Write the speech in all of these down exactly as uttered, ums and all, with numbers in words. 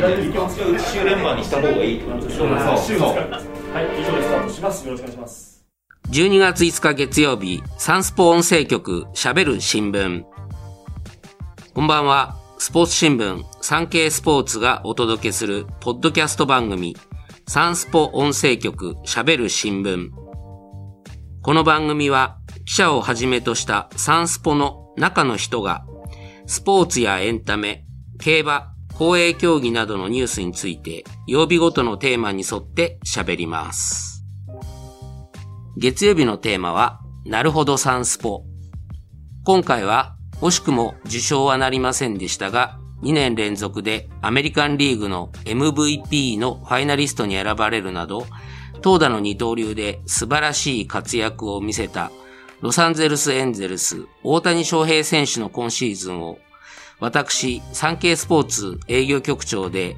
週連番にした方がいいってことですよね。はい、以上でスタートします。よろしくお願いします。じゅうにがついつか月曜日、サンスポ音声局しゃべる新聞。こんばんは。スポーツ新聞、サンケイスポーツがお届けするポッドキャスト番組、サンスポ音声局しゃべる新聞。この番組は記者をはじめとしたサンスポの中の人がスポーツやエンタメ、競馬、公営競技などのニュースについて曜日ごとのテーマに沿って喋ります。月曜日のテーマはなるほどサンスポ。今回は惜しくも受賞はなりませんでしたが、にねん連続でアメリカンリーグの エムブイピー のファイナリストに選ばれるなど、投打の二刀流で素晴らしい活躍を見せたロサンゼルスエンゼルス大谷翔平選手の今シーズンを、私、サンケイスポーツ営業局長で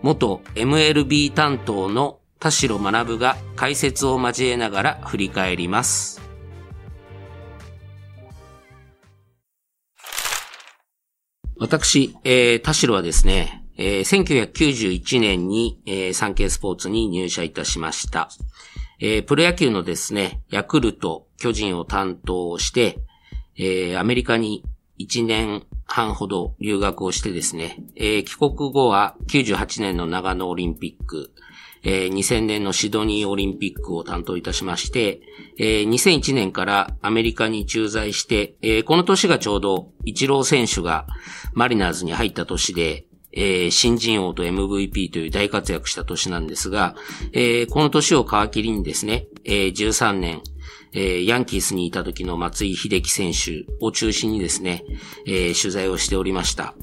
元 エムエルビー 担当の田代学が解説を交えながら振り返ります。私、えー、田代はですね、えー、せんきゅうひゃくきゅうじゅういちねんに、えー、サンケイスポーツに入社いたしました。えー、プロ野球のですね、ヤクルト、巨人を担当して、えー、アメリカにいちねんはんほど留学をしてですね、えー、帰国後はきゅうじゅうはちねんの長野オリンピック、えー、にせんねんのシドニーオリンピックを担当いたしまして、えー、にせんいちねんからアメリカに駐在して、えー、この年がちょうどイチロー選手がマリナーズに入った年で、えー、新人王と エムブイピー という大活躍した年なんですが、えー、この年を皮切りにですね、えー、じゅうさんねん、えー、ヤンキースにいた時の松井秀喜選手を中心にですね、えー、取材をしておりました。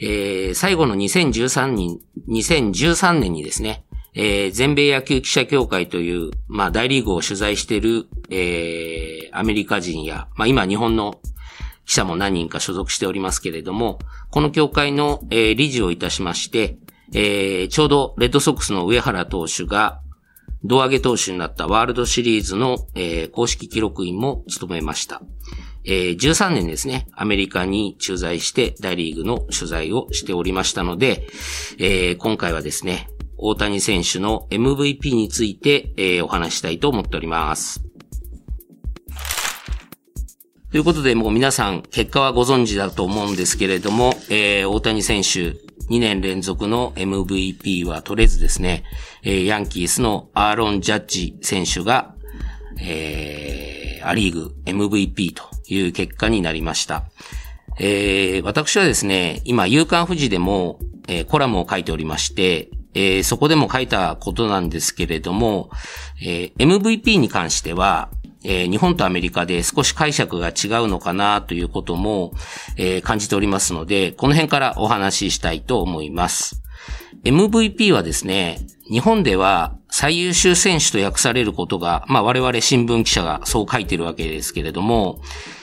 えー、最後のにせんじゅうさんねんにですね、えー、全米野球記者協会という、まあ、大リーグを取材している、えー、アメリカ人や、まあ、今日本の記者も何人か所属しておりますけれども、この協会の、えー、理事をいたしまして、えー、ちょうどレッドソックスの上原投手が胴上げ投手になったワールドシリーズの、えー、公式記録員も務めました。えー、じゅうさんねんですね、アメリカに駐在して大リーグの取材をしておりましたので、えー、今回はですね、大谷選手の エムブイピー について、えー、お話したいと思っております。ということで、もう皆さん結果はご存知だと思うんですけれども、えー、大谷選手にねん連続の エムブイピー は取れずですね、えー、ヤンキースのアーロン・ジャッジ選手が、えー、ア・リーグ エムブイピー という結果になりました。えー、私はですね、今夕刊フジでも、えー、コラムを書いておりまして、えー、そこでも書いたことなんですけれども、えー、エムブイピー に関しては、えー、日本とアメリカで少し解釈が違うのかなということも、えー、感じておりますので、この辺からお話ししたいと思います。エムブイピー はですね、日本では最優秀選手と訳されることが、まあ我々新聞記者がそう書いてるわけですけれども、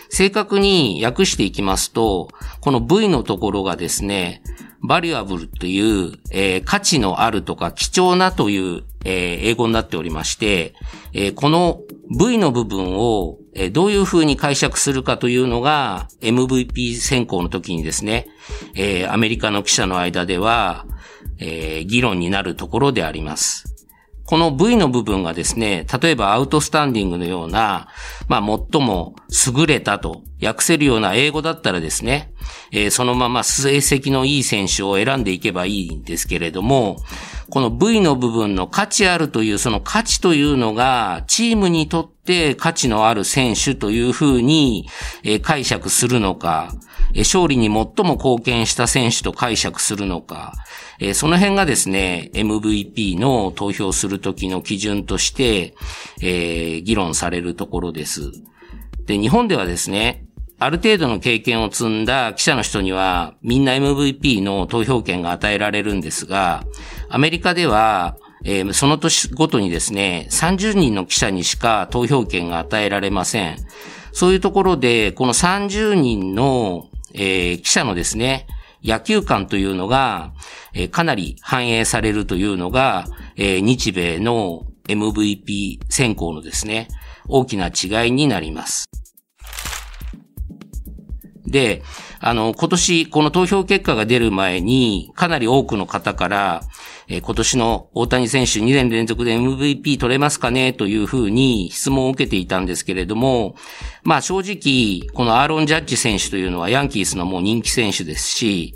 正確に訳していきますと、この V のところがですね、バリュアブルという、えー、価値のあるとか貴重なという、えー、英語になっておりまして、えー、この V の部分を、えー、どういう風に解釈するかというのが エムブイピー 選考の時にですね、えー、アメリカの記者の間では、えー、議論になるところであります。この V の部分がですね、例えばアウトスタンディングのような、まあ最も優れたと訳せるような英語だったらですね、えー、そのまま成績のいい選手を選んでいけばいいんですけれども、この V の部分の価値あるという、その価値というのがチームにとって価値のある選手というふうに、えー、解釈するのか、えー、勝利に最も貢献した選手と解釈するのか、えー、その辺がですね、エムブイピー の投票するときの基準として、えー、議論されるところです。で、日本ではですね、ある程度の経験を積んだ記者の人にはみんな エムブイピー の投票権が与えられるんですが、アメリカでは、えー、その年ごとにですね、さんじゅうにんの記者にしか投票権が与えられません。そういうところで、このさんじゅうにんの、えー、記者のですね、野球観というのが、えー、かなり反映されるというのが、えー、日米の エムブイピー 選考のですね、大きな違いになります。で、あの、今年、この投票結果が出る前に、かなり多くの方から、えー、今年の大谷選手にねん連続で エムブイピー 取れますかねというふうに質問を受けていたんですけれども、まあ正直、このアーロン・ジャッジ選手というのはヤンキースのもう人気選手ですし、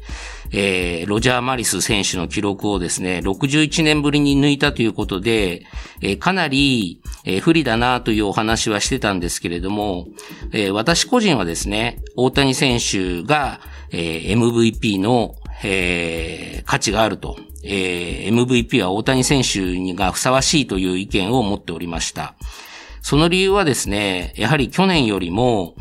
えー、ロジャー・マリス選手の記録をですね、ろくじゅういちねんぶりに抜いたということで、えー、かなり、えー、不利だなというお話はしてたんですけれども、えー、私個人はですね、大谷選手が、えー、エムブイピー の、えー、価値があると、えー、エムブイピー は大谷選手がふさわしいという意見を持っておりました。その理由はですね、やはり去年よりも、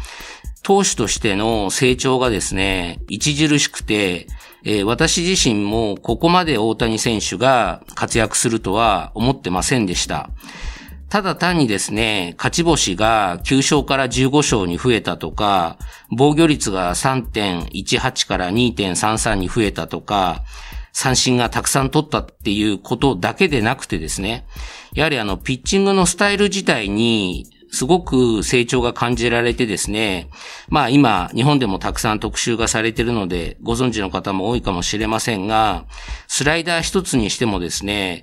投手としての成長がですね、著しくて、えー、私自身もここまで大谷選手が活躍するとは思ってませんでした。ただ単にですね、勝ち星がきゅうしょうからじゅうごしょうに増えたとか、防御率が さんてんいちはち から にてんさんさん に増えたとか、三振がたくさん取ったっていうことだけでなくてですね、やはりあのピッチングのスタイル自体に、すごく成長が感じられてですね、まあ今日本でもたくさん特集がされているのでご存知の方も多いかもしれませんが、スライダー一つにしてもですね、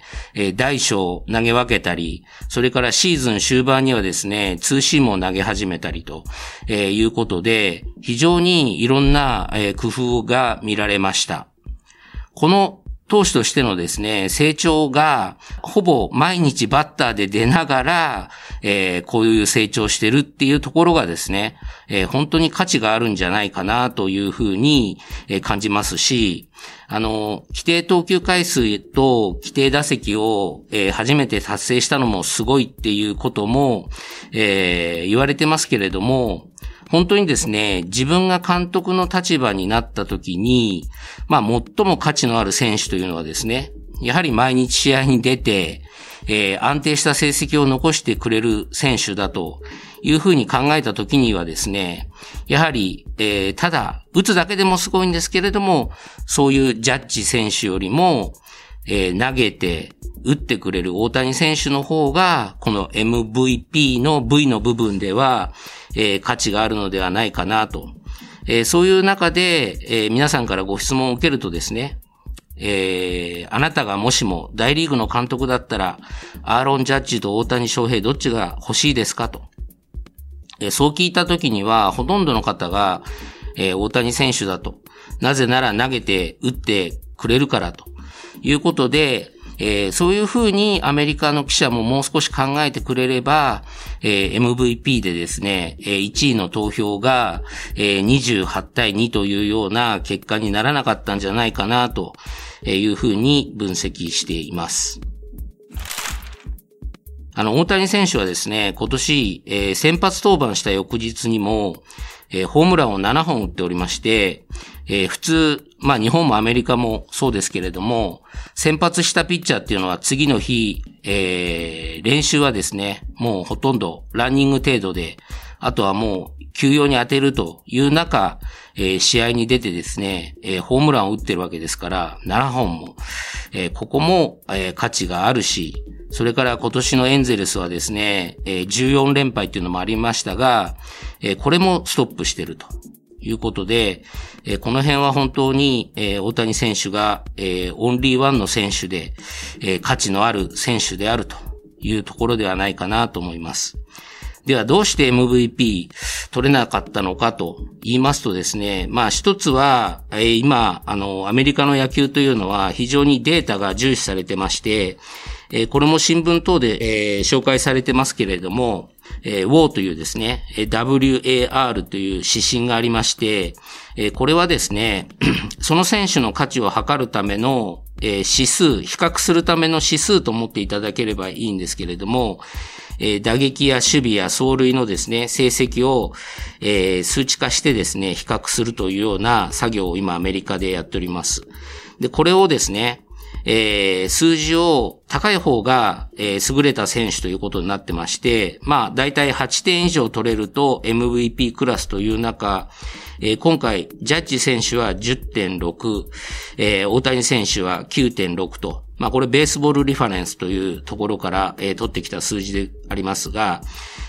大小投げ分けたり、それからシーズン終盤にはですね、ツーシームを投げ始めたりということで、非常にいろんな工夫が見られました。この投手としてのですね、成長がほぼ毎日バッターで出ながら、えー、こういう成長してるっていうところがですね、えー、本当に価値があるんじゃないかなというふうに感じますし、あの、規定投球回数と規定打席を、えー、初めて達成したのもすごいっていうことも、えー、言われてますけれども、本当にですね、自分が監督の立場になった時に、まあ最も価値のある選手というのはですね、やはり毎日試合に出て、えー、安定した成績を残してくれる選手だというふうに考えた時にはですね、やはり、えー、ただ打つだけでもすごいんですけれども、そういうジャッジ選手よりも、えー、投げて打ってくれる大谷選手の方が、この エムブイピー の V の部分では、えー、価値があるのではないかなと。えー、そういう中で、えー、皆さんからご質問を受けるとですね、えー、あなたがもしも大リーグの監督だったら、アーロン・ジャッジと大谷翔平どっちが欲しいですかと。えー、そう聞いた時には、ほとんどの方が、えー、大谷選手だと。なぜなら投げて打ってくれるからということで、えー、そういうふうにアメリカの記者ももう少し考えてくれれば、えー、エムブイピー でですね、えー、いちいの投票が、えー、にじゅうはちたいにというような結果にならなかったんじゃないかなというふうに分析しています。あの、大谷選手はですね、今年、えー、先発登板した翌日にも、えー、ホームランをななほん打っておりまして、えー、普通、まあ日本もアメリカもそうですけれども、先発したピッチャーっていうのは次の日、えー、練習はですね、もうほとんどランニング程度で、あとはもう休養に当てるという中、えー、試合に出てですね、えー、ホームランを打ってるわけですから、ななほんも、えー、ここも、えー、価値があるし、それから今年のエンゼルスはですね、じゅうよんれんぱいっていうのもありましたが、これもストップしてるということで、この辺は本当に大谷選手がオンリーワンの選手で、価値のある選手であるというところではないかなと思います。ではどうして エムブイピー 取れなかったのかと言いますとですね、まあ一つは、えー、今、あの、アメリカの野球というのは非常にデータが重視されてまして、えー、これも新聞等で、えー、紹介されてますけれども、えー、ウォー というですね、ダブリューエーアール という指針がありまして、えー、これはですね、その選手の価値を測るための、えー、指数、比較するための指数と思っていただければいいんですけれども、えー、打撃や守備や走塁のですね、成績を、えー、数値化してですね、比較するというような作業を今アメリカでやっております。で、これをですね、えー、数字を高い方が、えー、優れた選手ということになってまして、まあ、だいたいはってん以上取れると エムブイピー クラスという中、えー、今回、ジャッジ選手は じゅってんろく、えー、大谷選手は きゅうてんろく と、まあ、これベースボールリファレンスというところから、えー、取ってきた数字でありますが、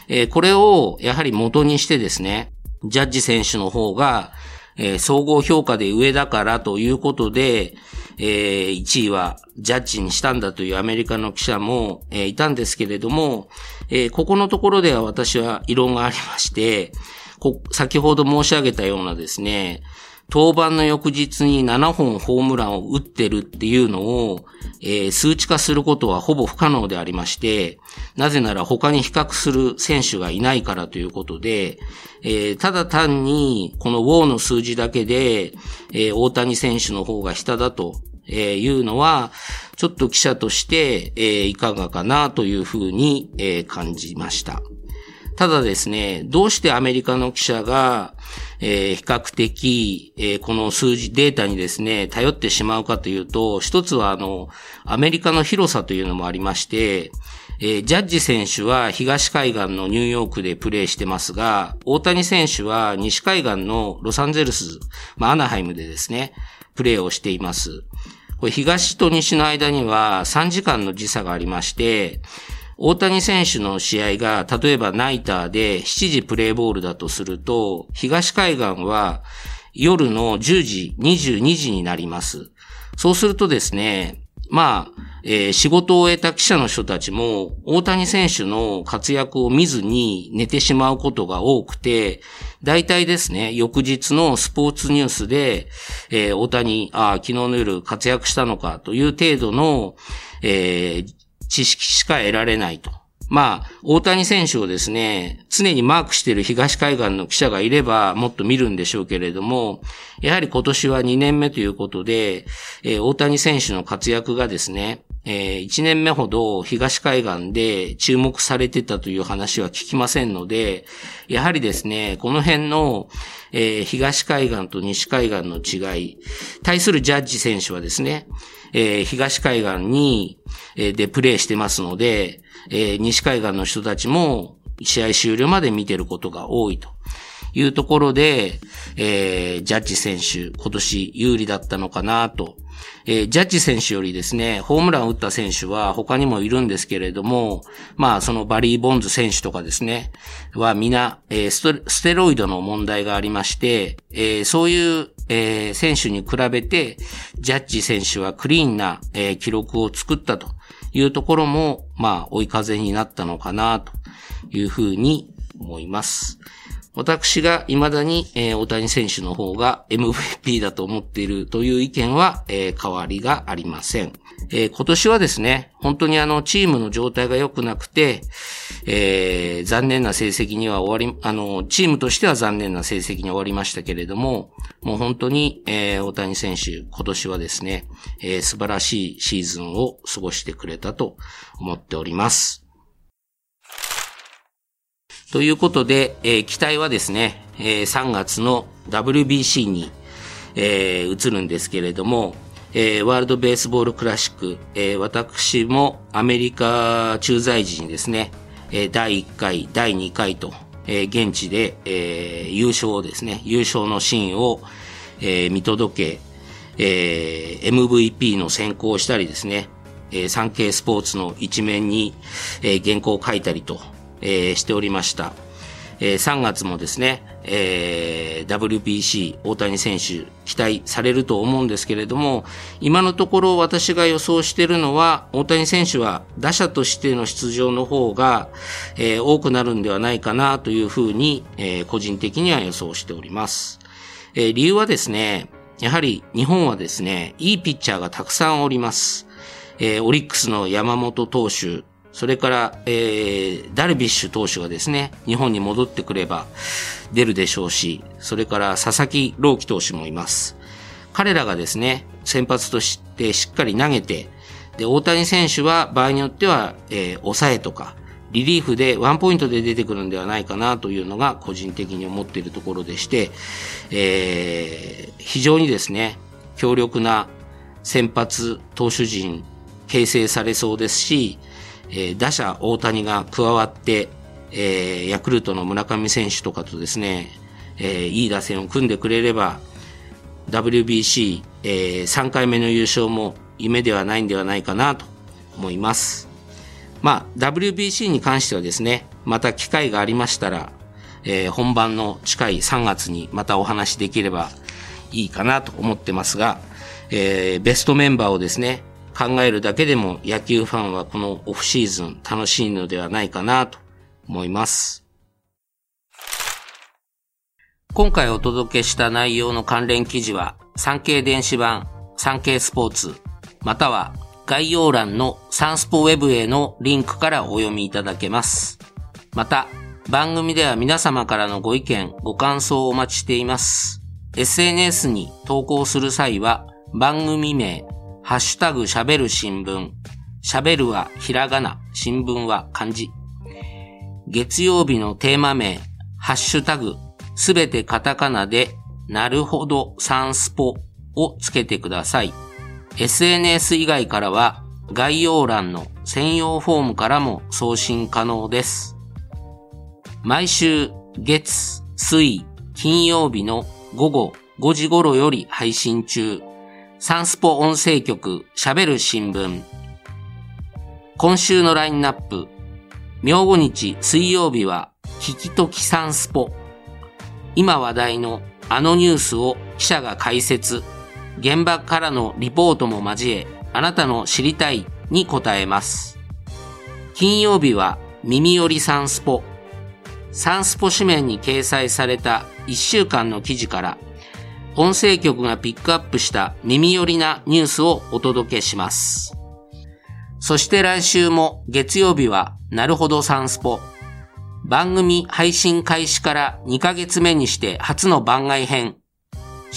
えー、これをやはり元にしてですね、ジャッジ選手の方が、えー、総合評価で上だからということで、えー、いちいはジャッジにしたんだというアメリカの記者も、えー、いたんですけれども、えー、ここのところでは私は異論がありまして、こ先ほど申し上げたようなですね、登板の翌日にななほんホームランを打ってるっていうのを、えー、数値化することはほぼ不可能でありまして、なぜなら他に比較する選手がいないからということで、えー、ただ単にこの ウォー の数字だけで、えー、大谷選手の方が下だというのは、ちょっと記者として、えー、いかがかなというふうに、えー、感じました。ただですね、どうしてアメリカの記者が、えー、比較的、えー、この数字データにですね、頼ってしまうかというと、一つはあの、アメリカの広さというのもありまして、えー、ジャッジ選手は東海岸のニューヨークでプレーしてますが、大谷選手は西海岸のロサンゼルス、まあ、アナハイムでですね、プレーをしています。これ東と西の間にはさんじかんの時差がありまして、大谷選手の試合が、例えばナイターでしちじプレーボールだとすると、東海岸は夜のじゅうじ、にじゅうにじになります。そうするとですね、まあ、えー、仕事を終えた記者の人たちも、大谷選手の活躍を見ずに寝てしまうことが多くて、大体ですね、翌日のスポーツニュースで、えー、大谷、あ、昨日の夜活躍したのかという程度の、えー知識しか得られないと。まあ、大谷選手をですね、常にマークしている東海岸の記者がいればもっと見るんでしょうけれども、やはり今年はにねんめということで、えー、大谷選手の活躍がですね、えー、いちねんめほど東海岸で注目されてたという話は聞きませんので、やはりですね、この辺の、えー、東海岸と西海岸の違い、対するジャッジ選手はですね、えー、東海岸に、えー、でプレーしてますので、えー、西海岸の人たちも試合終了まで見てることが多いというところで、えー、ジャッジ選手、今年有利だったのかなと。えー、ジャッジ選手よりですね、ホームランを打った選手は他にもいるんですけれども、まあそのバリー・ボンズ選手とかですね、は皆、えー、スト、ステロイドの問題がありまして、えー、そういう、えー、選手に比べて、ジャッジ選手はクリーンな、えー、記録を作ったというところも、まあ追い風になったのかなというふうに思います。私が未だに、えー、大谷選手の方が エムブイピー だと思っているという意見は、えー、変わりがありません、えー。今年はですね、本当にあのチームの状態が良くなくて、えー、残念な成績には終わり、あの、チームとしては残念な成績に終わりましたけれども、もう本当に、えー、大谷選手、今年はですね、えー、素晴らしいシーズンを過ごしてくれたと思っております。ということで、えー、期待はですね、えー、さんがつの ダブリュービーシー に、えー、移るんですけれども、えー、ワールドベースボールクラシック、えー、私もアメリカ駐在時にですね、えー、だいいっかい、だいにかいと、えー、現地で、えー、優勝をですね、優勝のシーンを、えー、見届け、えー、エムブイピー の選考をしたりですね、えー、サンケイスポーツの一面に、えー、原稿を書いたりと、えー、しておりました、えー、さんがつもですね、えー、ダブリュービーシー 大谷選手期待されると思うんですけれども、今のところ私が予想しているのは大谷選手は打者としての出場の方が、えー、多くなるんではないかなというふうに、えー、個人的には予想しております、えー、理由はですね、やはり日本はですね、いいピッチャーがたくさんおります、えー、オリックスの山本投手、それから、えー、ダルビッシュ投手がですね、日本に戻ってくれば出るでしょうし、それから佐々木朗希投手もいます。彼らがですね、先発としてしっかり投げて、で、大谷選手は場合によっては、えー、抑えとか、リリーフでワンポイントで出てくるんではないかなというのが個人的に思っているところでして、えー、非常にですね、強力な先発投手陣形成されそうですし、打者大谷が加わって、えー、ヤクルトの村上選手とかとですね、えー、いい打線を組んでくれれば ダブリュービーシー、えー、さんかいめの優勝も夢ではないんではないかなと思います。まあ ダブリュービーシー に関してはですね、また機会がありましたら、えー、本番の近いさんがつにまたお話しできればいいかなと思ってますが、えー、ベストメンバーをですね、考えるだけでも野球ファンはこのオフシーズン楽しいのではないかなと思います。今回お届けした内容の関連記事は、産経電子版、産経スポーツ、または概要欄のサンスポウェブへのリンクからお読みいただけます。また、番組では皆様からのご意見、ご感想をお待ちしています。エスエヌエス に投稿する際は、番組名、ハッシュタグしゃべる新聞、しゃべるはひらがな、新聞は漢字。月曜日のテーマ名、ハッシュタグ、すべてカタカナで、なるほどサンスポをつけてください。エスエヌエス 以外からは、概要欄の専用フォームからも送信可能です。毎週月、水、金曜日の午後ごじ頃より配信中、サンスポ音声局しゃべる新聞。今週のラインナップ、明後日水曜日は聞きときサンスポ。今話題のあのニュースを記者が解説、現場からのリポートも交え、あなたの知りたいに答えます。金曜日は耳よりサンスポ。サンスポ紙面に掲載されたいっしゅうかんの記事から、音声局がピックアップした耳寄りなニュースをお届けします。そして来週も月曜日はなるほどサンスポ。番組配信開始からにかげつめにして初の番外編。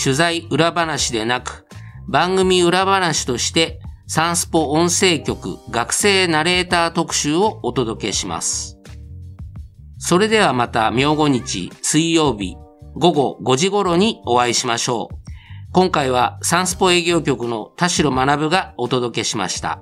取材裏話でなく、番組裏話としてサンスポ音声局学生ナレーター特集をお届けします。それではまた明後日水曜日午後ごじ頃にお会いしましょう。今回はサンスポ営業局の田代学がお届けしました。